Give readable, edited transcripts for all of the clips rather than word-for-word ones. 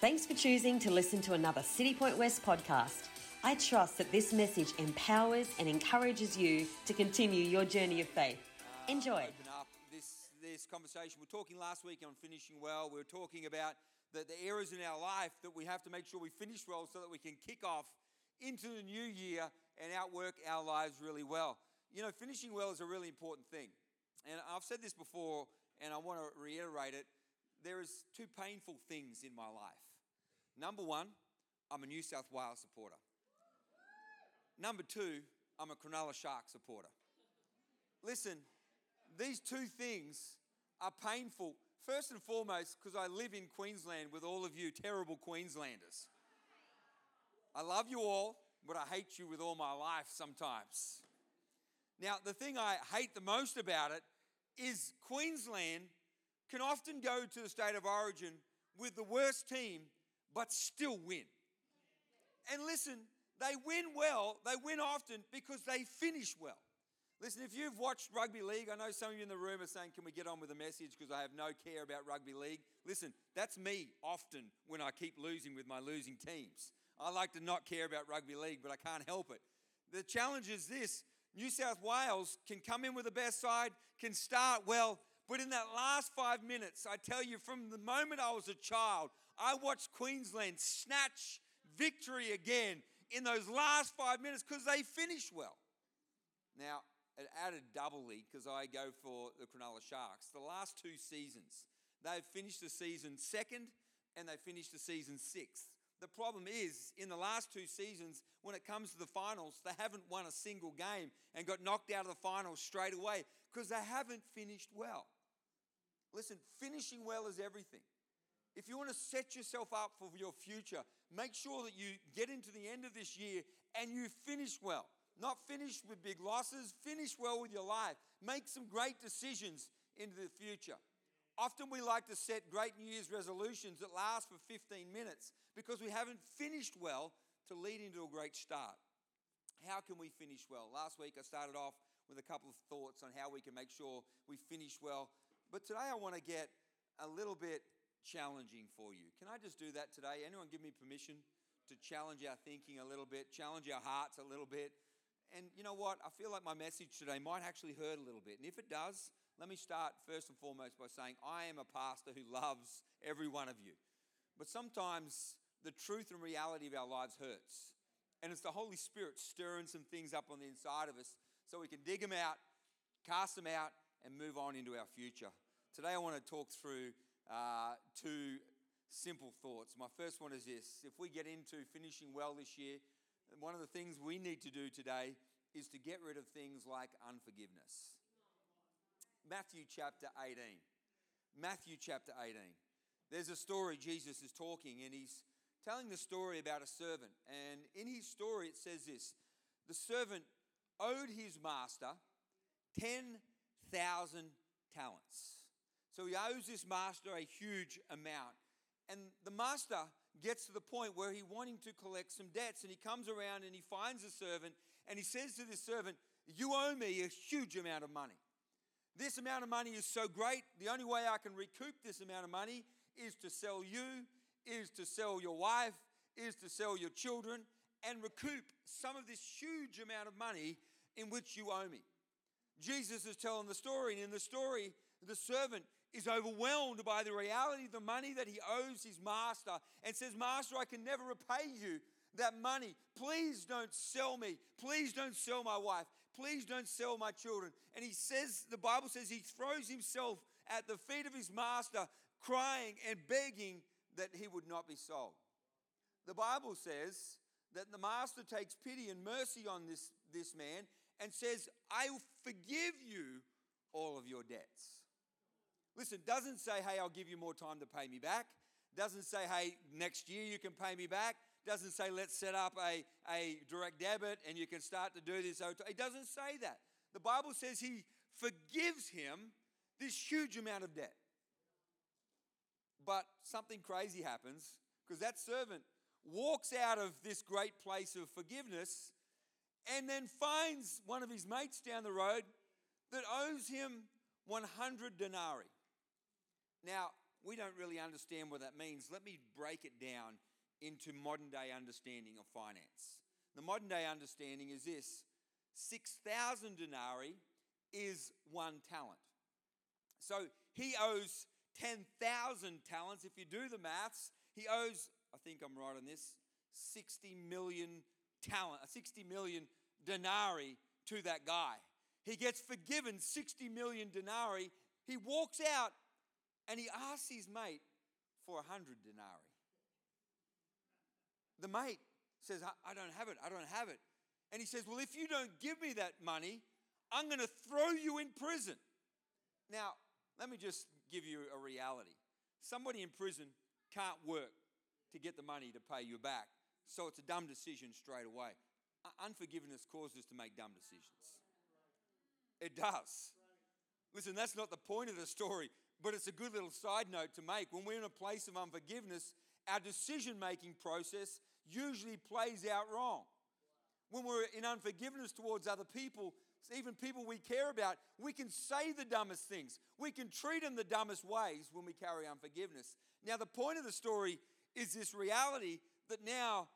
Thanks for choosing to listen to another Citipointe West podcast. I trust that this message empowers and encourages you to continue your journey of faith. Enjoy. Open up this conversation. We were talking last week on finishing well. We were talking about the areas in our life that we have to make sure we finish well so that we can kick off into the new year and outwork our lives really well. You know, finishing well is a really important thing. And I've said this before, and I want to reiterate it. There is two painful things in my life. Number one, I'm a New South Wales supporter. Number two, I'm a Cronulla Shark supporter. Listen, these two things are painful, first and foremost, because I live in Queensland with all of you terrible Queenslanders. I love you all, but I hate you with all my life sometimes. Now, the thing I hate the most about it is Queensland can often go to the state of origin with the worst team, but still win. And listen, they win well, they win often because they finish well. Listen, if you've watched rugby league, I know some of you in the room are saying, can we get on with the message because I have no care about rugby league. Listen, that's me often when I keep losing with my losing teams. I like to not care about rugby league, but I can't help it. The challenge is this, New South Wales can come in with the best side, can start well, but in that last 5 minutes, I tell you, from the moment I was a child, I watched Queensland snatch victory again in those last 5 minutes because they finished well. Now, it added doubly because I go for the Cronulla Sharks. The last two seasons, they've finished the season second and they finished the season sixth. The problem is, in the last two seasons, when it comes to the finals, they haven't won a single game and got knocked out of the finals straight away because they haven't finished well. Listen, finishing well is everything. If you want to set yourself up for your future, make sure that you get into the end of this year and you finish well. Not finish with big losses, finish well with your life. Make some great decisions into the future. Often we like to set great New Year's resolutions that last for 15 minutes because we haven't finished well to lead into a great start. How can we finish well? Last week I started off with a couple of thoughts on how we can make sure we finish well. But today I want to get a little bit challenging for you. Can I just do that today? Anyone give me permission to challenge our thinking a little bit, challenge our hearts a little bit? And you know what? I feel like my message today might actually hurt a little bit. And if it does, let me start first and foremost by saying I am a pastor who loves every one of you. But sometimes the truth and reality of our lives hurts. And it's the Holy Spirit stirring some things up on the inside of us so we can dig them out, cast them out, and move on into our future. Today I want to talk through two simple thoughts. My first one is this. If we get into finishing well this year, one of the things we need to do today is to get rid of things like unforgiveness. Matthew chapter 18. There's a story Jesus is talking and he's telling the story about a servant. And in his story it says this, the servant owed his master 10,000 talents. So he owes this master a huge amount. And the master gets to the point where he's wanting to collect some debts and he comes around and he finds the servant and he says to this servant, you owe me a huge amount of money. This amount of money is so great, the only way I can recoup this amount of money is to sell you, is to sell your wife, is to sell your children, and recoup some of this huge amount of money in which you owe me. Jesus is telling the story, and in the story, the servant is overwhelmed by the reality of the money that he owes his master and says, Master, I can never repay you that money. Please don't sell me. Please don't sell my wife. Please don't sell my children. And he says, the Bible says he throws himself at the feet of his master, crying and begging that he would not be sold. The Bible says that the master takes pity and mercy on this man and says, I will forgive you all of your debts. Listen, doesn't say, hey, I'll give you more time to pay me back. Doesn't say, hey, next year you can pay me back. Doesn't say, let's set up a direct debit and you can start to do this. It doesn't say that. The Bible says he forgives him this huge amount of debt. But something crazy happens because that servant walks out of this great place of forgiveness and then finds one of his mates down the road that owes him 100 denarii. Now, we don't really understand what that means. Let me break it down into modern day understanding of finance. The modern day understanding is this: 6,000 denarii is 1 talent. So he owes 10,000 talents. If you do the maths, he owes, I think I'm right on this, 60 million denarii to that guy. He gets forgiven 60 million denarii. He walks out and he asks his mate for 100 denarii. The mate says, I don't have it. And he says, well, if you don't give me that money, I'm going to throw you in prison. Now, let me just give you a reality. Somebody in prison can't work to get the money to pay you back. So it's a dumb decision straight away. Unforgiveness causes us to make dumb decisions. It does. Listen, that's not the point of the story, but it's a good little side note to make. When we're in a place of unforgiveness, our decision-making process usually plays out wrong. When we're in unforgiveness towards other people, even people we care about, we can say the dumbest things. We can treat them the dumbest ways when we carry unforgiveness. Now, the point of the story is this reality that now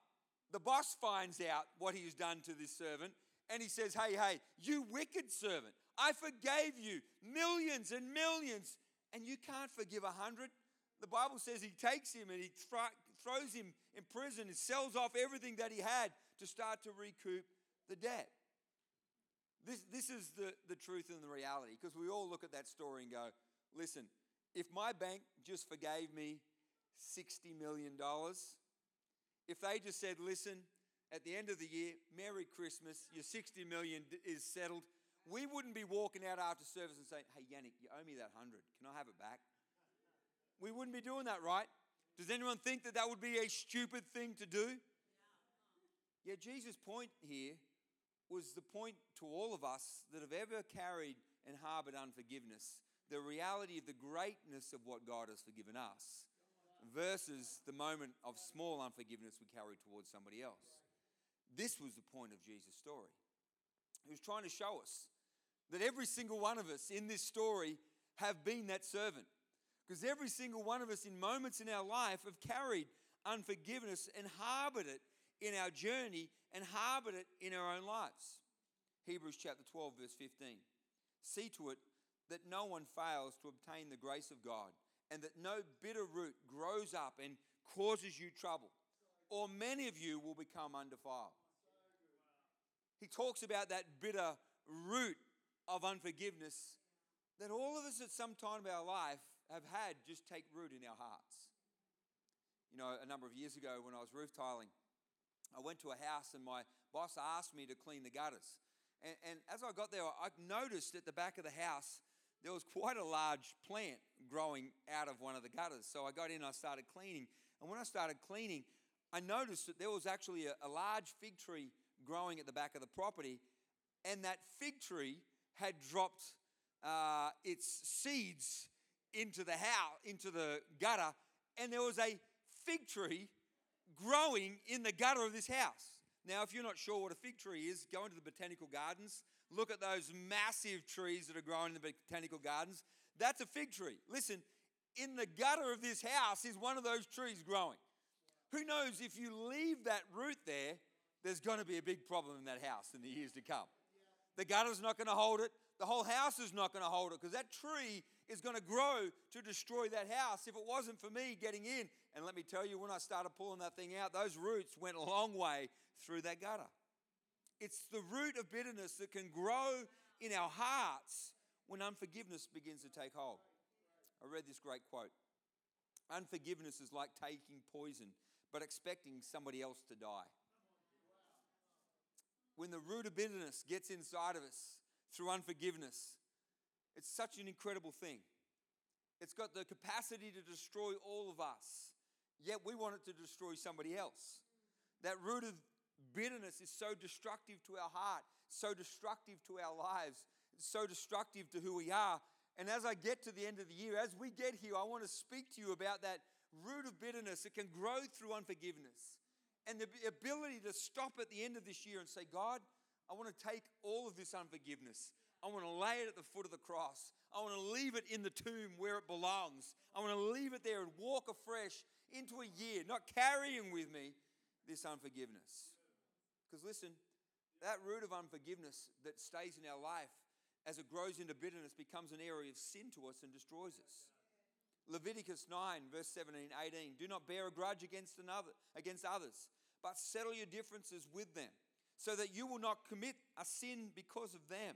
the boss finds out what he has done to this servant, and he says, hey, you wicked servant, I forgave you millions and millions, and you can't forgive 100. The Bible says he takes him and he throws him in prison and sells off everything that he had to start to recoup the debt. This is the truth and the reality, because we all look at that story and go, listen, if my bank just forgave me $60 million, if they just said, listen, at the end of the year, Merry Christmas, your $60 million is settled, we wouldn't be walking out after service and saying, hey, Yannick, you owe me that 100. Can I have it back? We wouldn't be doing that, right? Does anyone think that would be a stupid thing to do? Yeah, Jesus' point here was the point to all of us that have ever carried and harbored unforgiveness, the reality of the greatness of what God has forgiven us versus the moment of small unforgiveness we carry towards somebody else. This was the point of Jesus' story. He was trying to show us that every single one of us in this story have been that servant. Because every single one of us in moments in our life have carried unforgiveness and harbored it in our journey and harbored it in our own lives. Hebrews chapter 12, verse 15. See to it that no one fails to obtain the grace of God, and that no bitter root grows up and causes you trouble, or many of you will become undefiled. He talks about that bitter root of unforgiveness that all of us at some time of our life have had just take root in our hearts. You know, a number of years ago when I was roof tiling, I went to a house and my boss asked me to clean the gutters. And as I got there, I noticed at the back of the house, there was quite a large plant growing out of one of the gutters. So I got in and I started cleaning. And when I started cleaning, I noticed that there was actually a large fig tree growing at the back of the property. And that fig tree had dropped its seeds into the house, into the gutter, and there was a fig tree growing in the gutter of this house. Now, if you're not sure what a fig tree is, go into the botanical gardens, look at those massive trees that are growing in the botanical gardens. That's a fig tree. Listen, in the gutter of this house is one of those trees growing. Who knows, if you leave that root there's going to be a big problem in that house in the years to come. The gutter's not going to hold it. The whole house is not going to hold it, because that tree is going to grow to destroy that house if it wasn't for me getting in. And let me tell you, when I started pulling that thing out, those roots went a long way through that gutter. It's the root of bitterness that can grow in our hearts when unforgiveness begins to take hold. I read this great quote. Unforgiveness is like taking poison, but expecting somebody else to die. When the root of bitterness gets inside of us through unforgiveness, it's such an incredible thing. It's got the capacity to destroy all of us, yet we want it to destroy somebody else. That root of bitterness is so destructive to our heart, so destructive to our lives, so destructive to who we are. And as I get to the end of the year, as we get here, I want to speak to you about that root of bitterness that can grow through unforgiveness, and the ability to stop at the end of this year and say, God, I want to take all of this unforgiveness. I want to lay it at the foot of the cross. I want to leave it in the tomb where it belongs. I want to leave it there and walk afresh into a year, not carrying with me this unforgiveness. Because listen, that root of unforgiveness that stays in our life as it grows into bitterness becomes an area of sin to us and destroys us. Leviticus 9, verse 17, 18, do not bear a grudge against others, but settle your differences with them, so that you will not commit a sin because of them.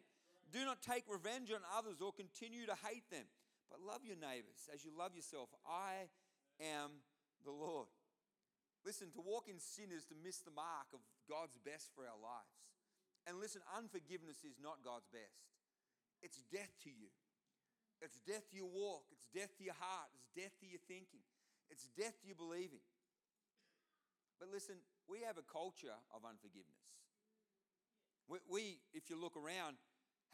Do not take revenge on others or continue to hate them, but love your neighbors as you love yourself. I am the Lord. Listen, to walk in sin is to miss the mark of God's best for our lives. And listen, unforgiveness is not God's best. It's death to you. It's death to your walk. It's death to your heart. It's death to your thinking. It's death to your believing. But listen, we have a culture of unforgiveness. We, if you look around,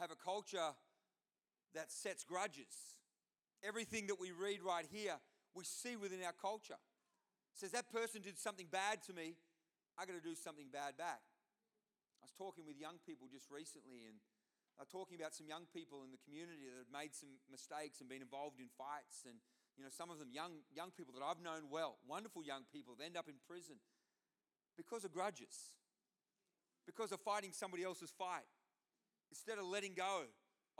have a culture that sets grudges. Everything that we read right here, we see within our culture. It says, that person did something bad to me. I got to do something bad back. I was talking with young people just recently, and they're talking about some young people in the community that have made some mistakes and been involved in fights. And, you know, some of them young people that I've known well, wonderful young people that end up in prison because of grudges, because of fighting somebody else's fight, instead of letting go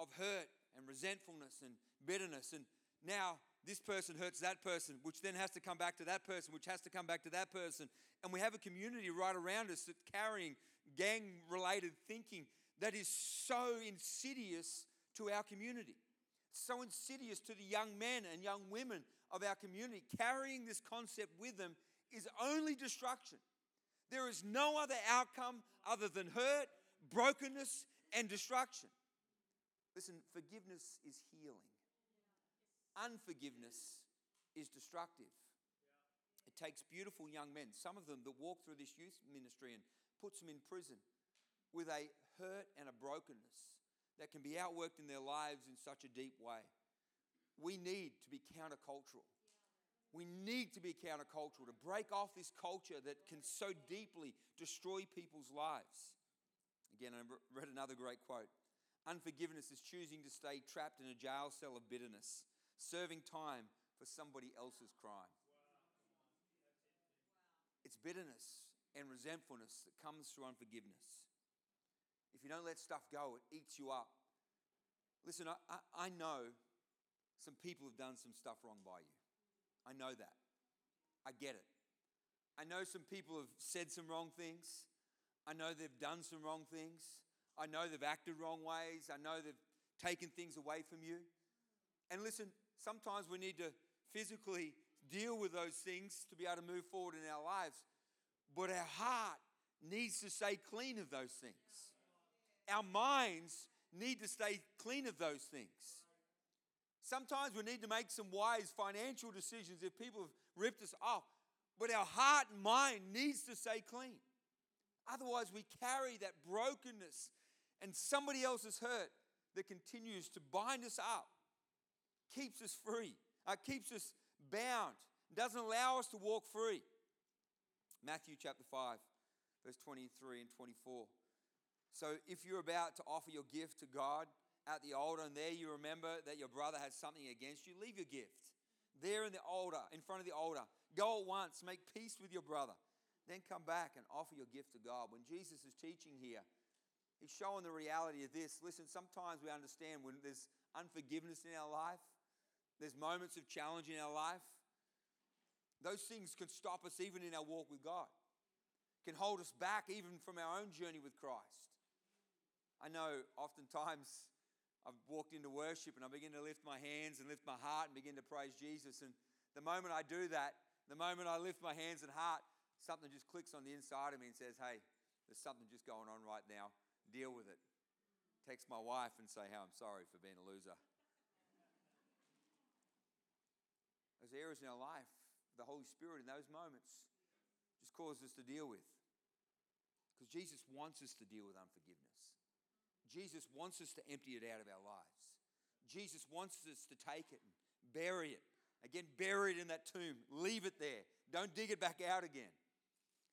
of hurt and resentfulness and bitterness. And now this person hurts that person, which then has to come back to that person, which has to come back to that person. And we have a community right around us that's carrying gang-related thinking that is so insidious to our community, so insidious to the young men and young women of our community. Carrying this concept with them is only destruction. There is no other outcome other than hurt, brokenness, and destruction. Listen, forgiveness is healing. Unforgiveness is destructive. It takes beautiful young men, some of them that walk through this youth ministry, and puts them in prison with a hurt and a brokenness that can be outworked in their lives in such a deep way. We need to be countercultural. We need to be countercultural, to break off this culture that can so deeply destroy people's lives. Again, I read another great quote. Unforgiveness is choosing to stay trapped in a jail cell of bitterness, serving time for somebody else's crime. It's bitterness and resentfulness that comes through unforgiveness. If you don't let stuff go, it eats you up. Listen, I know some people have done some stuff wrong by you. I know that. I get it. I know some people have said some wrong things. I know they've done some wrong things. I know they've acted wrong ways. I know they've taken things away from you. And listen, sometimes we need to physically deal with those things to be able to move forward in our lives. But our heart needs to stay clean of those things. Our minds need to stay clean of those things. Sometimes we need to make some wise financial decisions if people have ripped us off. But our heart and mind needs to stay clean. Otherwise, we carry that brokenness and somebody else's hurt that continues to bind us up, keeps us free, keeps us bound, doesn't allow us to walk free. Matthew chapter 5, verse 23 and 24. So if you're about to offer your gift to God at the altar, and there you remember that your brother has something against you, leave your gift there in the altar, in front of the altar. Go at once, make peace with your brother. Then come back and offer your gift to God. When Jesus is teaching here, he's showing the reality of this. Listen, sometimes we understand when there's unforgiveness in our life, there's moments of challenge in our life. Those things can stop us even in our walk with God, can hold us back even from our own journey with Christ. I know oftentimes I've walked into worship and I begin to lift my hands and lift my heart and begin to praise Jesus. And the moment I do that, the moment I lift my hands and heart, something just clicks on the inside of me and says, hey, there's something just going on right now. Deal with it. Text my wife and say, hey, I'm sorry for being a loser. Those areas in our life, the Holy Spirit in those moments just causes us to deal with. Because Jesus wants us to deal with unforgiveness. Jesus wants us to empty it out of our lives. Jesus wants us to take it and bury it. Again, bury it in that tomb. Leave it there. Don't dig it back out again.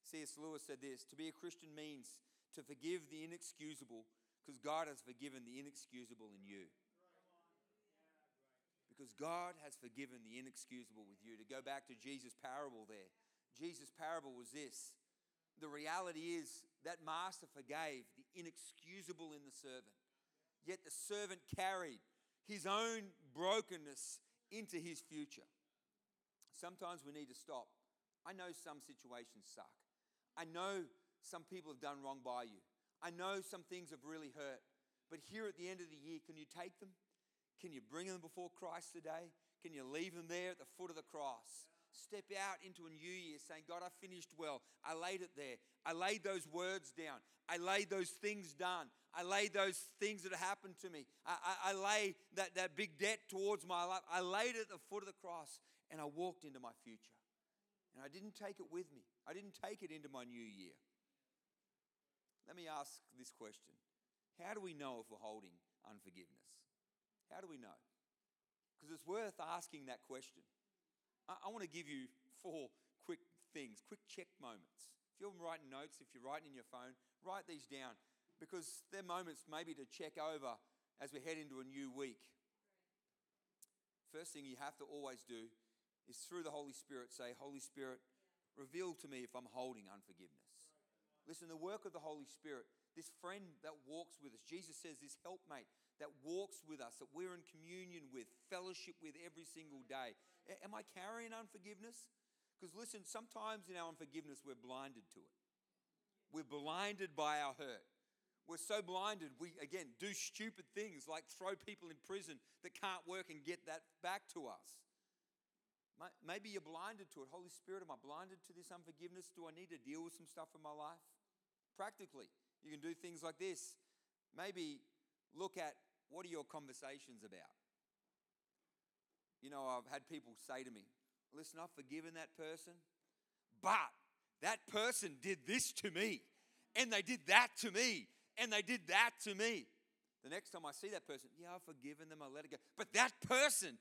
C.S. Lewis said this, to be a Christian means to forgive the inexcusable Because God has forgiven the inexcusable in you. Because God has forgiven the inexcusable with you. To go back to Jesus' parable there. Jesus' parable was this. The reality is that master forgave the inexcusable in the servant. Yet the servant carried his own brokenness into his future. Sometimes we need to stop. I know some situations suck. I know some people have done wrong by you. I know some things have really hurt. But here at the end of the year, can you take them? Can you bring them before Christ today? Can you leave them there at the foot of the cross? Step out into a new year saying, God, I finished well. I laid it there. I laid those words down. I laid those things down. I laid those things that happened to me. I lay that big debt towards my life. I laid it at the foot of the cross and I walked into my future. And I didn't take it with me. I didn't take it into my new year. Let me ask this question. How do we know if we're holding unforgiveness? How do we know? Because it's worth asking that question. I want to give you 4 quick things, quick check moments. If you're writing notes, if you're writing in your phone, write these down because they're moments maybe to check over as we head into a new week. First thing you have to always do is through the Holy Spirit say, Holy Spirit, reveal to me if I'm holding unforgiveness. Listen, the work of the Holy Spirit, this friend that walks with us, Jesus says this helpmate that walks with us, that we're in communion with, fellowship with every single day. Am I carrying unforgiveness? Because listen, sometimes in our unforgiveness, we're blinded to it. We're blinded by our hurt. We're so blinded, we, again, do stupid things like throw people in prison that can't work and get that back to us. Maybe you're blinded to it. Holy Spirit, am I blinded to this unforgiveness? Do I need to deal with some stuff in my life? Practically, you can do things like this. Maybe look at what are your conversations about. You know, I've had people say to me, listen, I've forgiven that person, but that person did this to me, and they did that to me, and they did that to me. The next time I see that person, yeah, I've forgiven them, I let it go. But that person,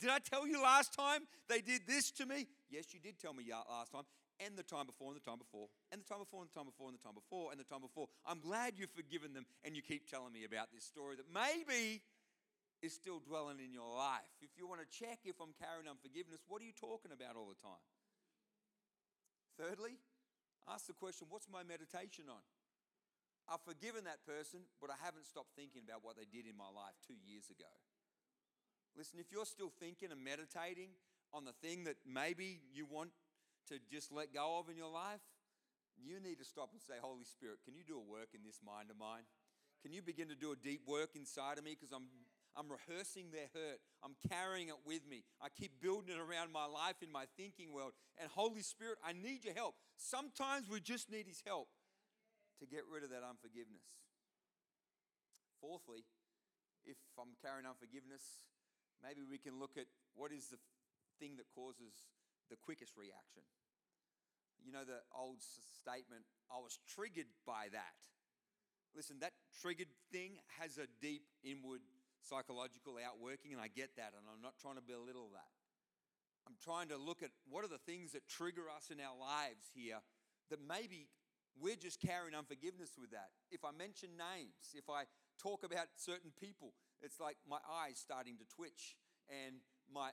did I tell you last time they did this to me? Yes, you did tell me last time, and the time before, and the time before, and the time before, and the time before, and the time before, and the time before. I'm glad you've forgiven them, and you keep telling me about this story that maybe is still dwelling in your life. If you want to check if I'm carrying unforgiveness, what are you talking about all the time? Thirdly, ask the question, what's my meditation on? I've forgiven that person, but I haven't stopped thinking about what they did in my life 2 years ago. Listen, if you're still thinking and meditating on the thing that maybe you want to just let go of in your life, you need to stop and say, Holy Spirit, can you do a work in this mind of mine? Can you begin to do a deep work inside of me? Because I'm rehearsing their hurt. I'm carrying it with me. I keep building it around my life in my thinking world. And Holy Spirit, I need your help. Sometimes we just need his help to get rid of that unforgiveness. Fourthly, if I'm carrying unforgiveness, maybe we can look at what is the thing that causes the quickest reaction. You know the old statement, I was triggered by that. Listen, that triggered thing has a deep inward psychological outworking, and I get that, and I'm not trying to belittle that. I'm trying to look at what are the things that trigger us in our lives here that maybe we're just carrying unforgiveness with that. If I mention names, if I talk about certain people, it's like my eyes starting to twitch and my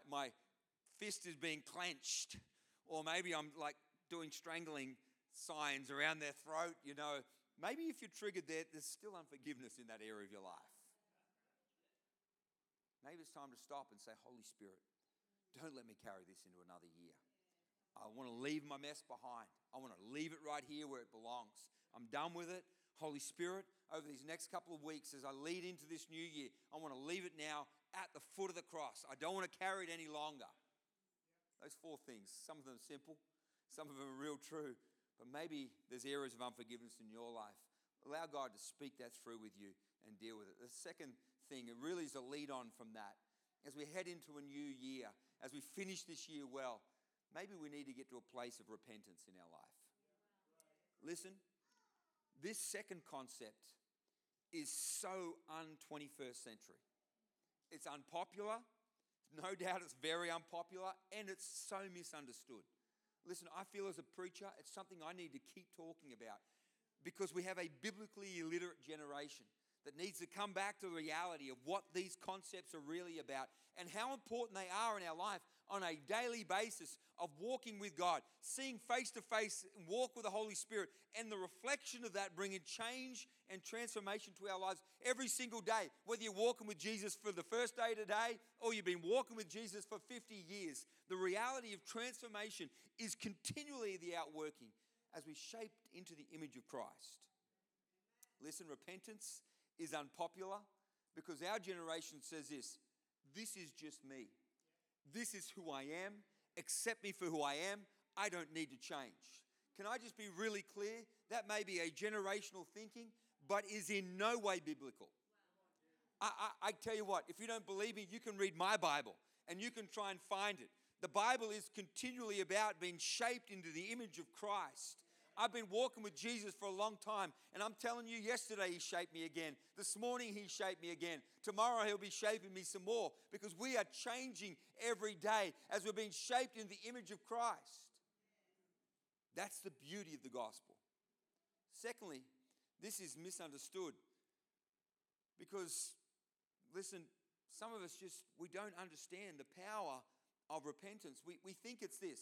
fist is being clenched. Or maybe I'm like doing strangling signs around their throat, you know. Maybe if you're triggered there's still unforgiveness in that area of your life. Maybe it's time to stop and say, Holy Spirit, don't let me carry this into another year. I want to leave my mess behind. I want to leave it right here where it belongs. I'm done with it. Holy Spirit, over these next couple of weeks as I lead into this new year, I want to leave it now at the foot of the cross. I don't want to carry it any longer. Those 4 things, some of them simple, some of them are real true, but maybe there's areas of unforgiveness in your life. Allow God to speak that through with you and deal with it. The second thing, it really is a lead on from that. As we head into a new year, as we finish this year well, maybe we need to get to a place of repentance in our life. Listen, this second concept is so un-21st century. It's unpopular, no doubt it's very unpopular, and it's so misunderstood. Listen, I feel as a preacher, it's something I need to keep talking about because we have a biblically illiterate generation that needs to come back to the reality of what these concepts are really about and how important they are in our life on a daily basis of walking with God, seeing face to face and walk with the Holy Spirit, and the reflection of that bringing change and transformation to our lives every single day, whether you're walking with Jesus for the first day today or you've been walking with Jesus for 50 years. The reality of transformation is continually the outworking as we're shaped into the image of Christ. Listen, repentance is unpopular because our generation says this is just me. This is who I am. Accept me for who I am. I don't need to change. Can I just be really clear? That may be a generational thinking, but is in no way biblical. I tell you what, if you don't believe me, you can read my Bible and you can try and find it. The Bible is continually about being shaped into the image of Christ. I've been walking with Jesus for a long time, and I'm telling you, yesterday he shaped me again. This morning he shaped me again. Tomorrow he'll be shaping me some more, because we are changing every day as we're being shaped in the image of Christ. That's the beauty of the gospel. Secondly, this is misunderstood because, listen, some of us we don't understand the power of repentance. We think it's this: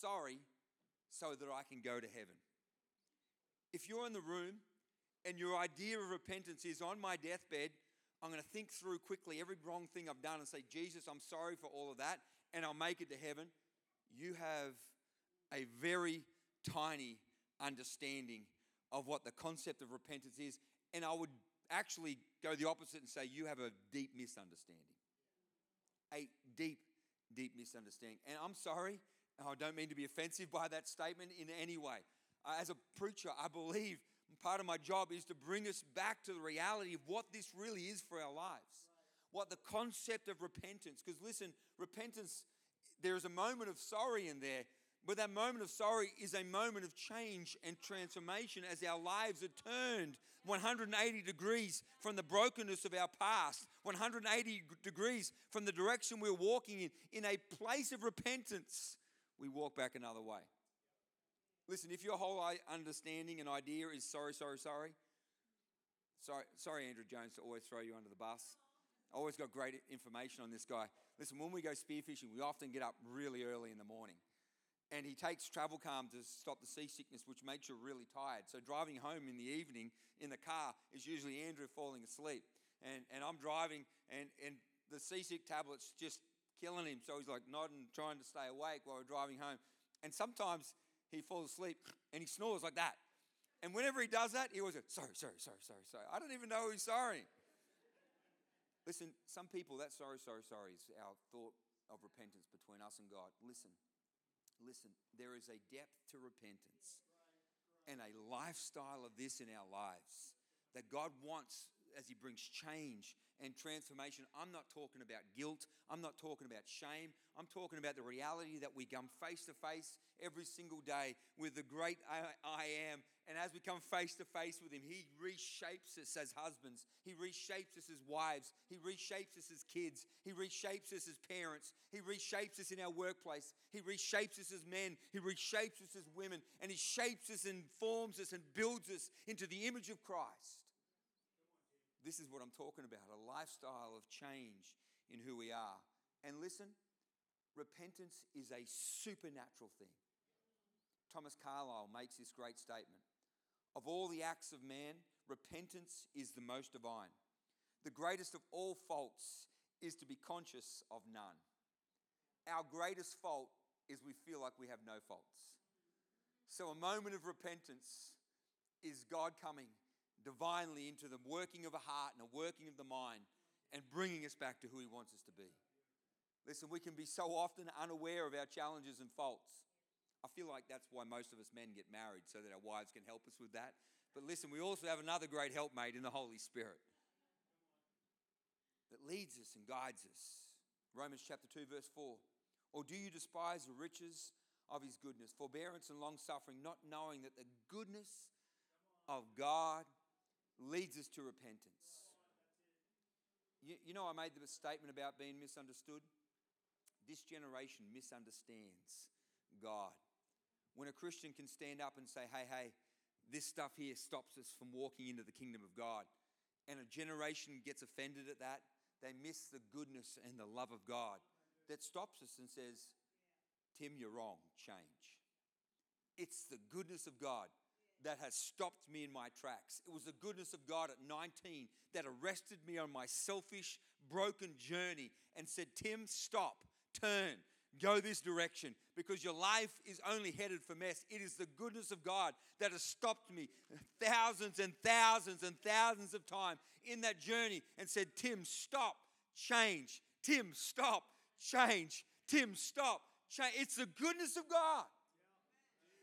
sorry, so that I can go to heaven. If you're in the room and your idea of repentance is, on my deathbed, I'm going to think through quickly every wrong thing I've done and say, Jesus, I'm sorry for all of that, and I'll make it to heaven, you have a very tiny understanding of what the concept of repentance is. And I would actually go the opposite and say you have a deep misunderstanding. A deep, deep misunderstanding. And I'm sorry, I don't mean to be offensive by that statement in any way. As a preacher, I believe part of my job is to bring us back to the reality of what this really is for our lives, what the concept of repentance, because listen, repentance, there is a moment of sorry in there, but that moment of sorry is a moment of change and transformation as our lives are turned 180 degrees from the brokenness of our past, 180 degrees from the direction we're walking in a place of repentance. We walk back another way. Listen, if your whole understanding and idea is sorry, Andrew Jones, to always throw you under the bus. I always got great information on this guy. Listen, when we go spearfishing, we often get up really early in the morning. And he takes travel calm to stop the seasickness, which makes you really tired. So driving home in the evening in the car is usually Andrew falling asleep. And I'm driving, and the seasick tablets just killing him, so he's like nodding, trying to stay awake while we're driving home. And sometimes he falls asleep and he snores like that. And whenever he does that, he always goes, sorry. I don't even know he's sorry. Listen, some people, that sorry is our thought of repentance between us and God. Listen, there is a depth to repentance and a lifestyle of this in our lives that God wants as he brings change and transformation. I'm not talking about guilt. I'm not talking about shame. I'm talking about the reality that we come face to face every single day with the great I am. And as we come face to face with him, he reshapes us as husbands. He reshapes us as wives. He reshapes us as kids. He reshapes us as parents. He reshapes us in our workplace. He reshapes us as men. He reshapes us as women. And he shapes us and forms us and builds us into the image of Christ. This is what I'm talking about, a lifestyle of change in who we are. And listen, repentance is a supernatural thing. Thomas Carlyle makes this great statement: of all the acts of man, repentance is the most divine. The greatest of all faults is to be conscious of none. Our greatest fault is we feel like we have no faults. So a moment of repentance is God coming divinely into the working of a heart and the working of the mind and bringing us back to who he wants us to be. Listen, we can be so often unaware of our challenges and faults. I feel like that's why most of us men get married, so that our wives can help us with that. But listen, we also have another great helpmate in the Holy Spirit that leads us and guides us. Romans chapter 2 verse 4. Or do you despise the riches of his goodness, forbearance and long-suffering, not knowing that the goodness of God leads us to repentance? You know, I made the statement about being misunderstood. This generation misunderstands God. When a Christian can stand up and say, hey, this stuff here stops us from walking into the kingdom of God, and a generation gets offended at that, they miss the goodness and the love of God that stops us and says, Tim, you're wrong, change. It's the goodness of God that has stopped me in my tracks. It was the goodness of God at 19 that arrested me on my selfish, broken journey and said, Tim, stop, turn, go this direction, because your life is only headed for mess. It is the goodness of God that has stopped me thousands and thousands and thousands of times in that journey and said, Tim, stop, change. Tim, stop, change. Tim, stop, change. It's the goodness of God.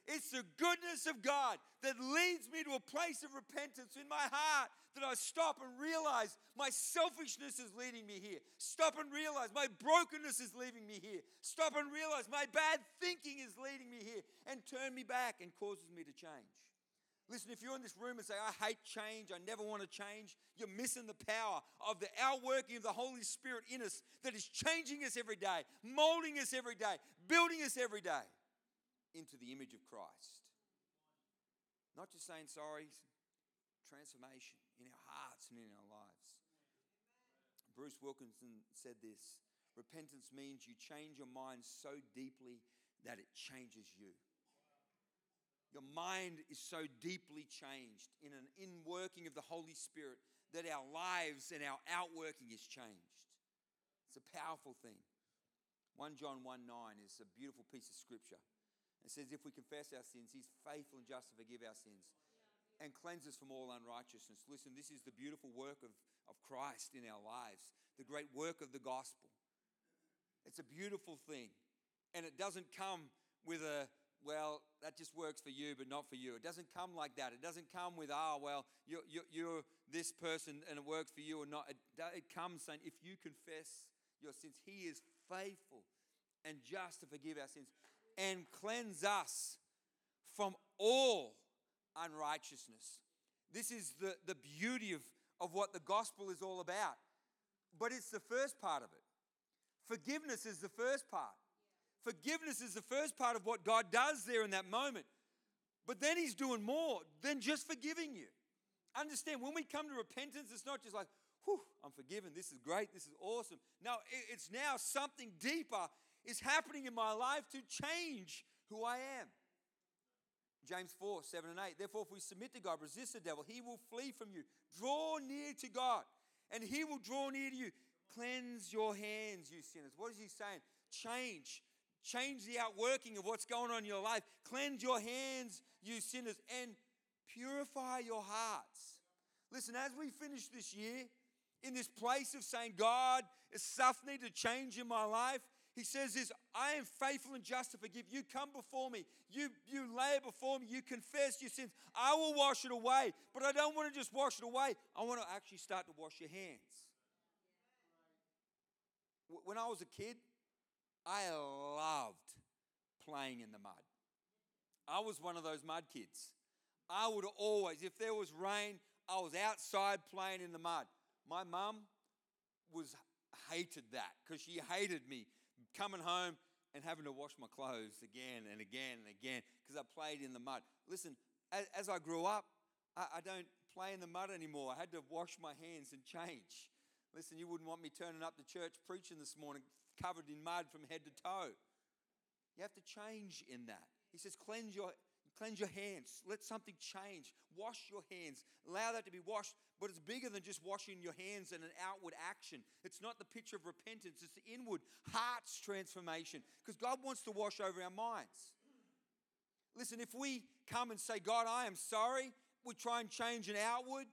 It's the goodness of God that leads me to a place of repentance in my heart, that I stop and realize my selfishness is leading me here. Stop and realize my brokenness is leading me here. Stop and realize my bad thinking is leading me here, and turn me back and causes me to change. Listen, if you're in this room and say, I hate change, I never want to change, you're missing the power of the outworking of the Holy Spirit in us that is changing us every day, molding us every day, building us every day into the image of Christ. Not just saying sorry, transformation in our hearts and in our lives. Amen. Bruce Wilkinson said this, repentance means you change your mind so deeply that it changes you. Your mind is so deeply changed in an inworking of the Holy Spirit that our lives and our outworking is changed. It's a powerful thing. 1 John 1:9 is a beautiful piece of scripture. It says, if we confess our sins, he's faithful and just to forgive our sins and cleanse us from all unrighteousness. Listen, this is the beautiful work of Christ in our lives, the great work of the gospel. It's a beautiful thing. And it doesn't come with well, that just works for you, but not for you. It doesn't come like that. It doesn't come with, you're this person and it works for you or not. It comes saying, if you confess your sins, he is faithful and just to forgive our sins and cleanse us from all unrighteousness. This is the beauty of what the gospel is all about. But it's the first part of it. Forgiveness is the first part. Forgiveness is the first part of what God does there in that moment. But then he's doing more than just forgiving you. Understand, when we come to repentance, it's not just like, whew, I'm forgiven, this is great, this is awesome. No, it's now something deeper is happening in my life to change who I am. James 4:7-8. Therefore, if we submit to God, resist the devil, he will flee from you. Draw near to God, and he will draw near to you. Cleanse your hands, you sinners. What is he saying? Change. Change the outworking of what's going on in your life. Cleanse your hands, you sinners, and purify your hearts. Listen, as we finish this year, in this place of saying, God, is stuff need to change in my life, he says this, I am faithful and just to forgive. You come before me. You lay before me. You confess your sins. I will wash it away. But I don't want to just wash it away. I want to actually start to wash your hands. When I was a kid, I loved playing in the mud. I was one of those mud kids. I would always, if there was rain, I was outside playing in the mud. My mum hated that because she hated me coming home and having to wash my clothes again and again and again because I played in the mud. Listen, as I grew up, I don't play in the mud anymore. I had to wash my hands and change. Listen, you wouldn't want me turning up to church preaching this morning covered in mud from head to toe. You have to change in that. He says, cleanse your hands. Let something change. Wash your hands. Allow that to be washed. But it's bigger than just washing your hands and an outward action. It's not the picture of repentance. It's the inward heart's transformation. Because God wants to wash over our minds. Listen, if we come and say, God, I am sorry, we try and change an outward,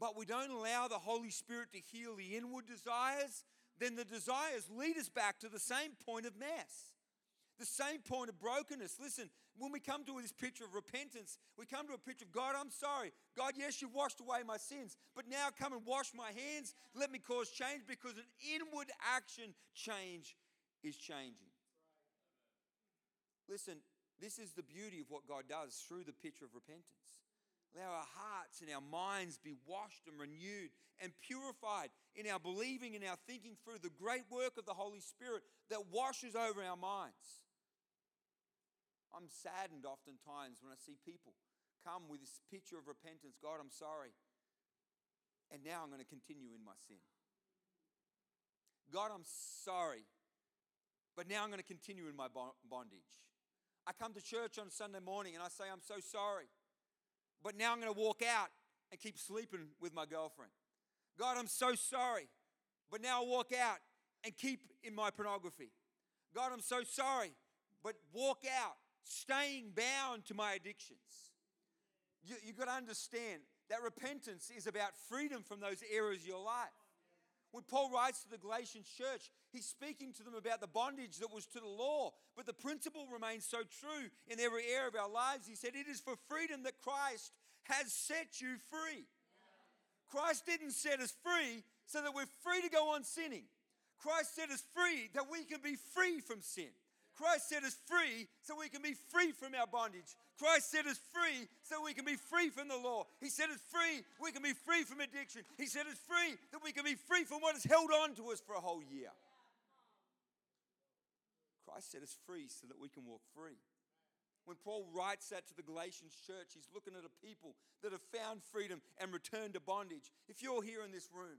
but we don't allow the Holy Spirit to heal the inward desires, then the desires lead us back to the same point of mess. The same point of brokenness. Listen, when we come to this picture of repentance, we come to a picture of God, I'm sorry. God, yes, you washed away my sins, but now come and wash my hands. Let me cause change because an inward action change is changing. Listen, this is the beauty of what God does through the picture of repentance. Let our hearts and our minds be washed and renewed and purified in our believing and our thinking through the great work of the Holy Spirit that washes over our minds. I'm saddened oftentimes when I see people come with this picture of repentance. God, I'm sorry. and now I'm going to continue in my sin. God, I'm sorry, but now I'm going to continue in my bondage. I come to church on Sunday morning and I say, I'm so sorry, but now I'm going to walk out and keep sleeping with my girlfriend. God, I'm so sorry, but now I walk out and keep in my pornography. God, I'm so sorry, but walk out, staying bound to my addictions. You've got to understand that repentance is about freedom from those areas of your life. When Paul writes to the Galatian church, he's speaking to them about the bondage that was to the law, but the principle remains so true in every area of our lives. He said, it is for freedom that Christ has set you free. Christ didn't set us free so that we're free to go on sinning. Christ set us free that we can be free from sin. Christ set us free so we can be free from our bondage. Christ set us free so we can be free from the law. He set us free, we can be free from addiction. He set us free that we can be free from what has held on to us for a whole year. Christ set us free so that we can walk free. When Paul writes that to the Galatians church, he's looking at a people that have found freedom and returned to bondage. If you're here in this room,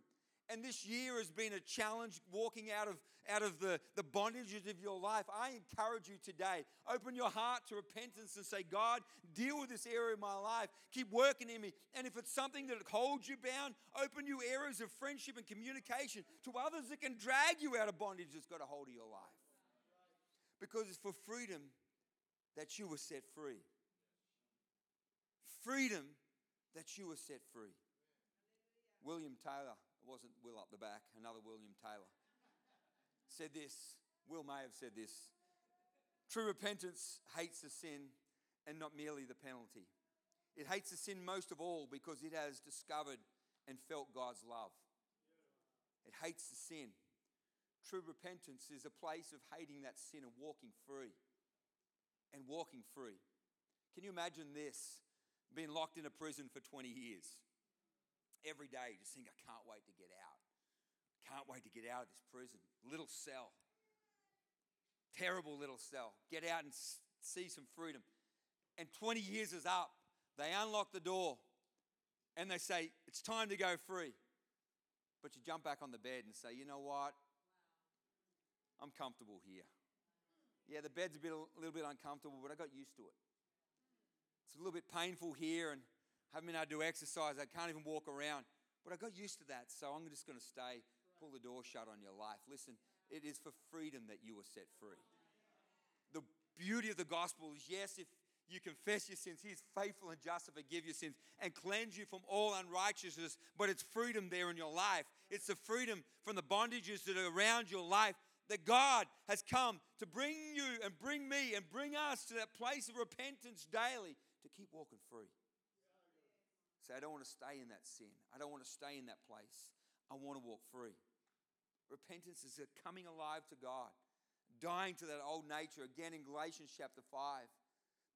and this year has been a challenge walking out of the bondages of your life, I encourage you today, open your heart to repentance and say, God, deal with this area of my life. Keep working in me. And if it's something that holds you bound, open new areas of friendship and communication to others that can drag you out of bondage that's got a hold of your life. Because it's for freedom that you were set free. Freedom that you were set free. William Taylor. It wasn't Will up the back, another William Taylor. Said this, Will may have said this. True repentance hates the sin and not merely the penalty. It hates the sin most of all because it has discovered and felt God's love. It hates the sin. True repentance is a place of hating that sin and walking free. And walking free. Can you imagine this? Being locked in a prison for 20 years. Every day, just think, I can't wait to get out. Can't wait to get out of this prison. Little cell. Terrible little cell. Get out and see some freedom. And 20 years is up. They unlock the door and they say, it's time to go free. But you jump back on the bed and say, you know what? I'm comfortable here. Yeah, the bed's a little bit uncomfortable, but I got used to it. It's a little bit painful here and I haven't been able to do exercise. I can't even walk around. But I got used to that, so I'm just going to stay. Pull the door shut on your life. Listen, it is for freedom that you were set free. The beauty of the gospel is, yes, if you confess your sins, he is faithful and just to forgive your sins and cleanse you from all unrighteousness, but it's freedom there in your life. It's the freedom from the bondages that are around your life that God has come to bring you and bring me and bring us to that place of repentance daily to keep walking free. Say, I don't want to stay in that sin. I don't want to stay in that place. I want to walk free. Repentance is a coming alive to God, dying to that old nature. Again, in Galatians chapter 5,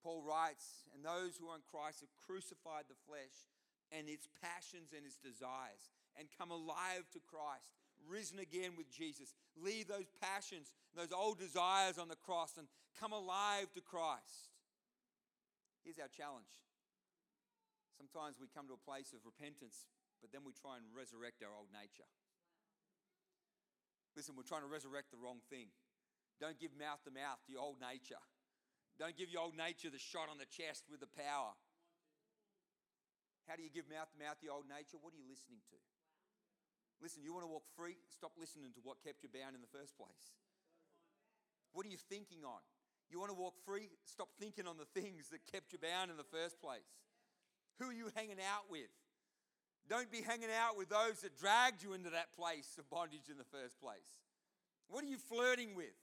Paul writes, and those who are in Christ have crucified the flesh and its passions and its desires and come alive to Christ, risen again with Jesus. Leave those passions, those old desires on the cross and come alive to Christ. Here's our challenge. Sometimes we come to a place of repentance, but then we try and resurrect our old nature. Listen, we're trying to resurrect the wrong thing. Don't give mouth to mouth to your old nature. Don't give your old nature the shot on the chest with the power. How do you give mouth to mouth to your old nature? What are you listening to? Listen, you want to walk free? Stop listening to what kept you bound in the first place. What are you thinking on? You want to walk free? Stop thinking on the things that kept you bound in the first place. Who are you hanging out with? Don't be hanging out with those that dragged you into that place of bondage in the first place. What are you flirting with?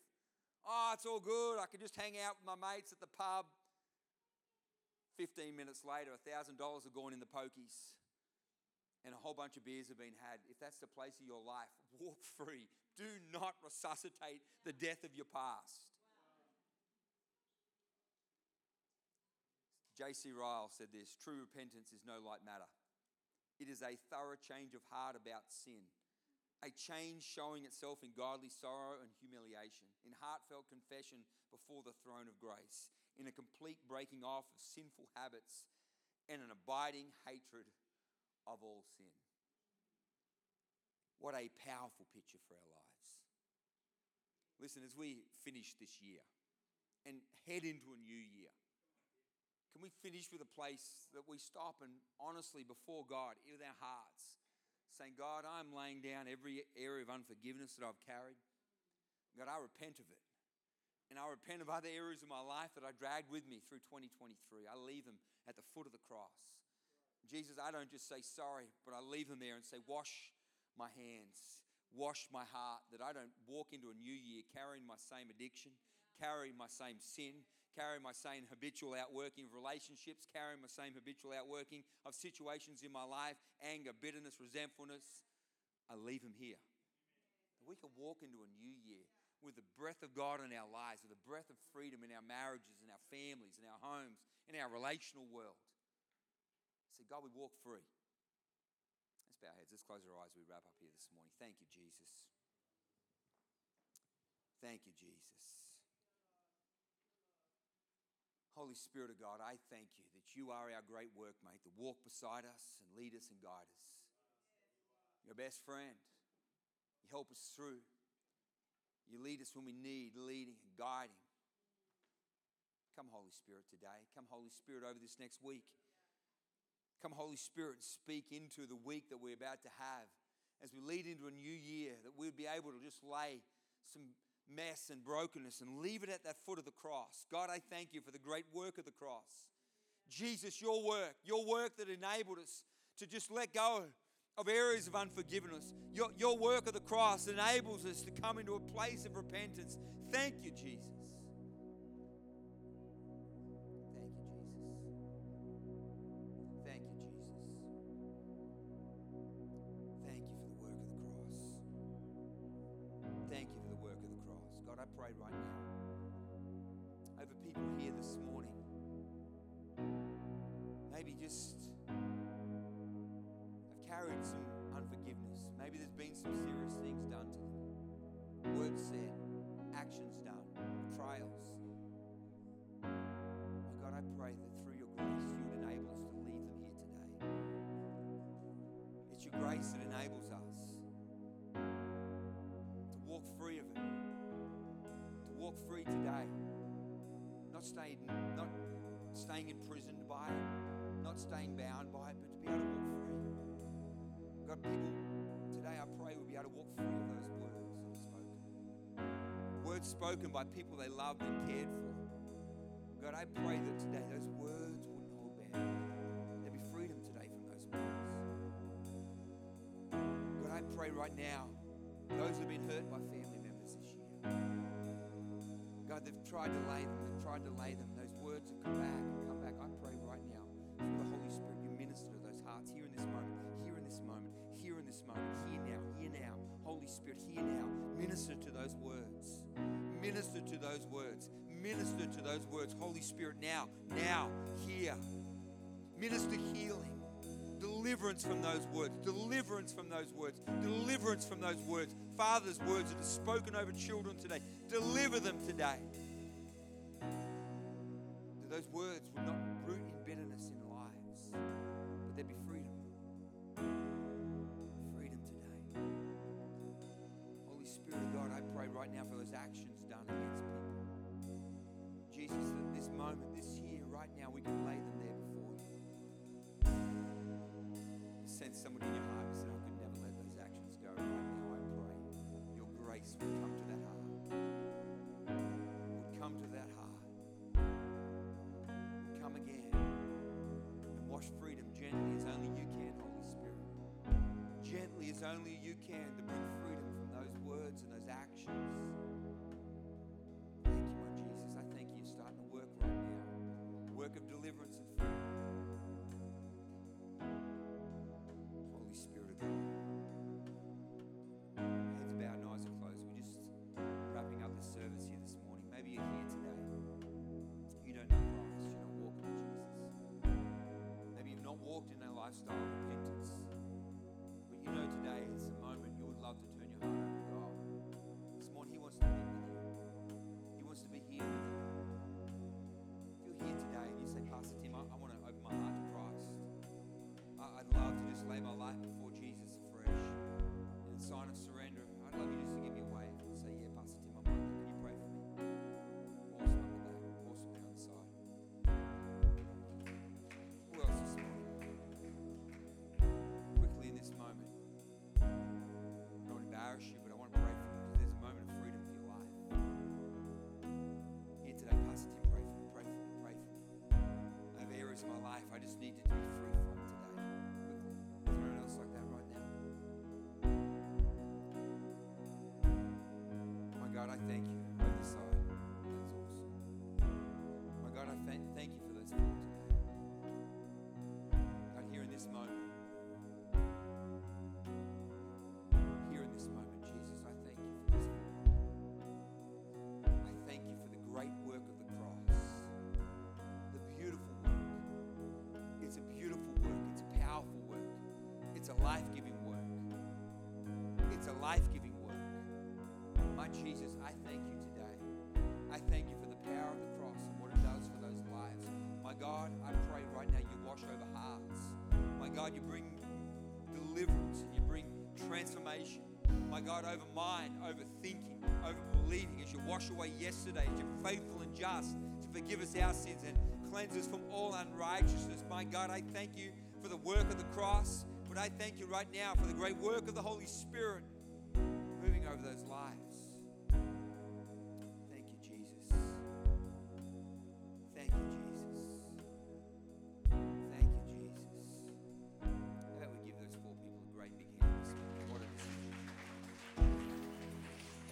Oh, it's all good. I can just hang out with my mates at the pub. 15 minutes later, $1,000 have gone in the pokies and a whole bunch of beers have been had. If that's the place of your life, walk free. Do not resuscitate the death of your past. J.C. Ryle said this, true repentance is no light matter. It is a thorough change of heart about sin, a change showing itself in godly sorrow and humiliation, in heartfelt confession before the throne of grace, in a complete breaking off of sinful habits and an abiding hatred of all sin. What a powerful picture for our lives. Listen, as we finish this year and head into a new year, can we finish with a place that we stop and honestly before God, with our hearts, saying, God, I'm laying down every area of unforgiveness that I've carried. God, I repent of it. And I repent of other areas of my life that I dragged with me through 2023. I leave them at the foot of the cross. Jesus, I don't just say sorry, but I leave them there and say, wash my hands, wash my heart, that I don't walk into a new year carrying my same addiction, carrying my same sin, carrying my same habitual outworking of relationships, carrying my same habitual outworking of situations in my life, anger, bitterness, resentfulness. I leave them here. We can walk into a new year with the breath of God in our lives, with the breath of freedom in our marriages, in our families, in our homes, in our relational world. Say, God, we walk free. Let's bow our heads. Let's close our eyes. We wrap up here this morning. Thank you, Jesus. Thank you, Jesus. Holy Spirit of God, I thank you that you are our great workmate, that walk beside us and lead us and guide us. Your best friend. You help us through. You lead us when we need leading and guiding. Come, Holy Spirit, today. Come, Holy Spirit, over this next week. Come, Holy Spirit, speak into the week that we're about to have. As we lead into a new year, that we'll be able to just lay some mess and brokenness and leave it at that foot of the cross. God, I thank you for the great work of the cross. Jesus, your work that enabled us to just let go of areas of unforgiveness. Your work of the cross enables us to come into a place of repentance. Thank you, Jesus. Thank you, Jesus. Thank you, Jesus. Thank you for the work of the cross. Thank you for the work of the cross. God, I pray right now over people here this morning. Maybe just carried some unforgiveness. Maybe there's been some serious things done to them. Words said, actions done, trials. Oh God, I pray that through your grace you would enable us to leave them here today. It's your grace that enables us to walk free of it, to walk free today, not staying imprisoned by it, not staying bound by it, but to be able to walk free. God, people today, I pray, will be able to walk free of those words that are spoken. Words spoken by people they loved and cared for. God, I pray that today those words wouldn't hold back. There'd be freedom today from those words. God, I pray right now, those who've been hurt by family members this year. God, they've tried to lay them, Those words have come back and come back. I pray right now through the Holy Spirit. Minister to those hearts here in this moment, here in this moment, here in this moment, here now, Holy Spirit, here now, minister to those words, minister to those words, minister to those words, Holy Spirit, now, here, minister healing, deliverance from those words, deliverance from those words, deliverance from those words, Father's words that are spoken over children today, deliver them today, that those words would not root in bitterness in lives. But there'd be freedom today. Holy Spirit of God, I pray right now for those actions done against people. Jesus, at this moment, this year, right now, we can lay them there before you. Sense somebody in your heart who said, I could never let those actions go. Right now, I pray your grace would come to that heart, would come to that heart, would come again. Wash freedom gently as only you can, Holy Spirit. Gently as only you can to bring freedom from those words and those actions. Thank you, my Jesus. I thank you starting to work right now. Work of deliverance and freedom. Holy Spirit of God. Heads bowed and eyes are closed. We're just wrapping up the service here this morning. Maybe you're here today. You don't know Christ. You're not walking with Jesus. Maybe you've not walked in a lifestyle of repentance. But you know today is the moment you would love to turn your heart over to God. This morning, He wants to be with you. He wants to be here with you. If you're here today and you say, Pastor Tim, I want to open my heart to Christ. I'd love to just lay my life before Jesus afresh. And it's just need to be fruitful today. Quickly. Is there anyone else like that right now? My God, I thank you. Over side. That's awesome. My God, I thank you for those people today. God, here in this moment. Jesus, I thank you today. I thank you for the power of the cross and what it does for those lives. My God, I pray right now you wash over hearts. My God, you bring deliverance and you bring transformation. My God, over mind, over thinking, over believing, as you wash away yesterday, as you're faithful and just to forgive us our sins and cleanse us from all unrighteousness. My God, I thank you for the work of the cross, but I thank you right now for the great work of the Holy Spirit moving over those lives.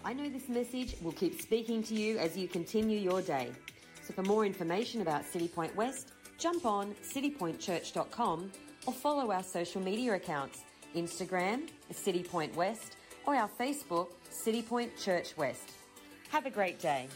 I know this message will keep speaking to you as you continue your day. So for more information about Citipointe West, jump on citipointchurch.com or follow our social media accounts, Instagram, Citipointe West, or our Facebook, Citipointe Church West. Have a great day.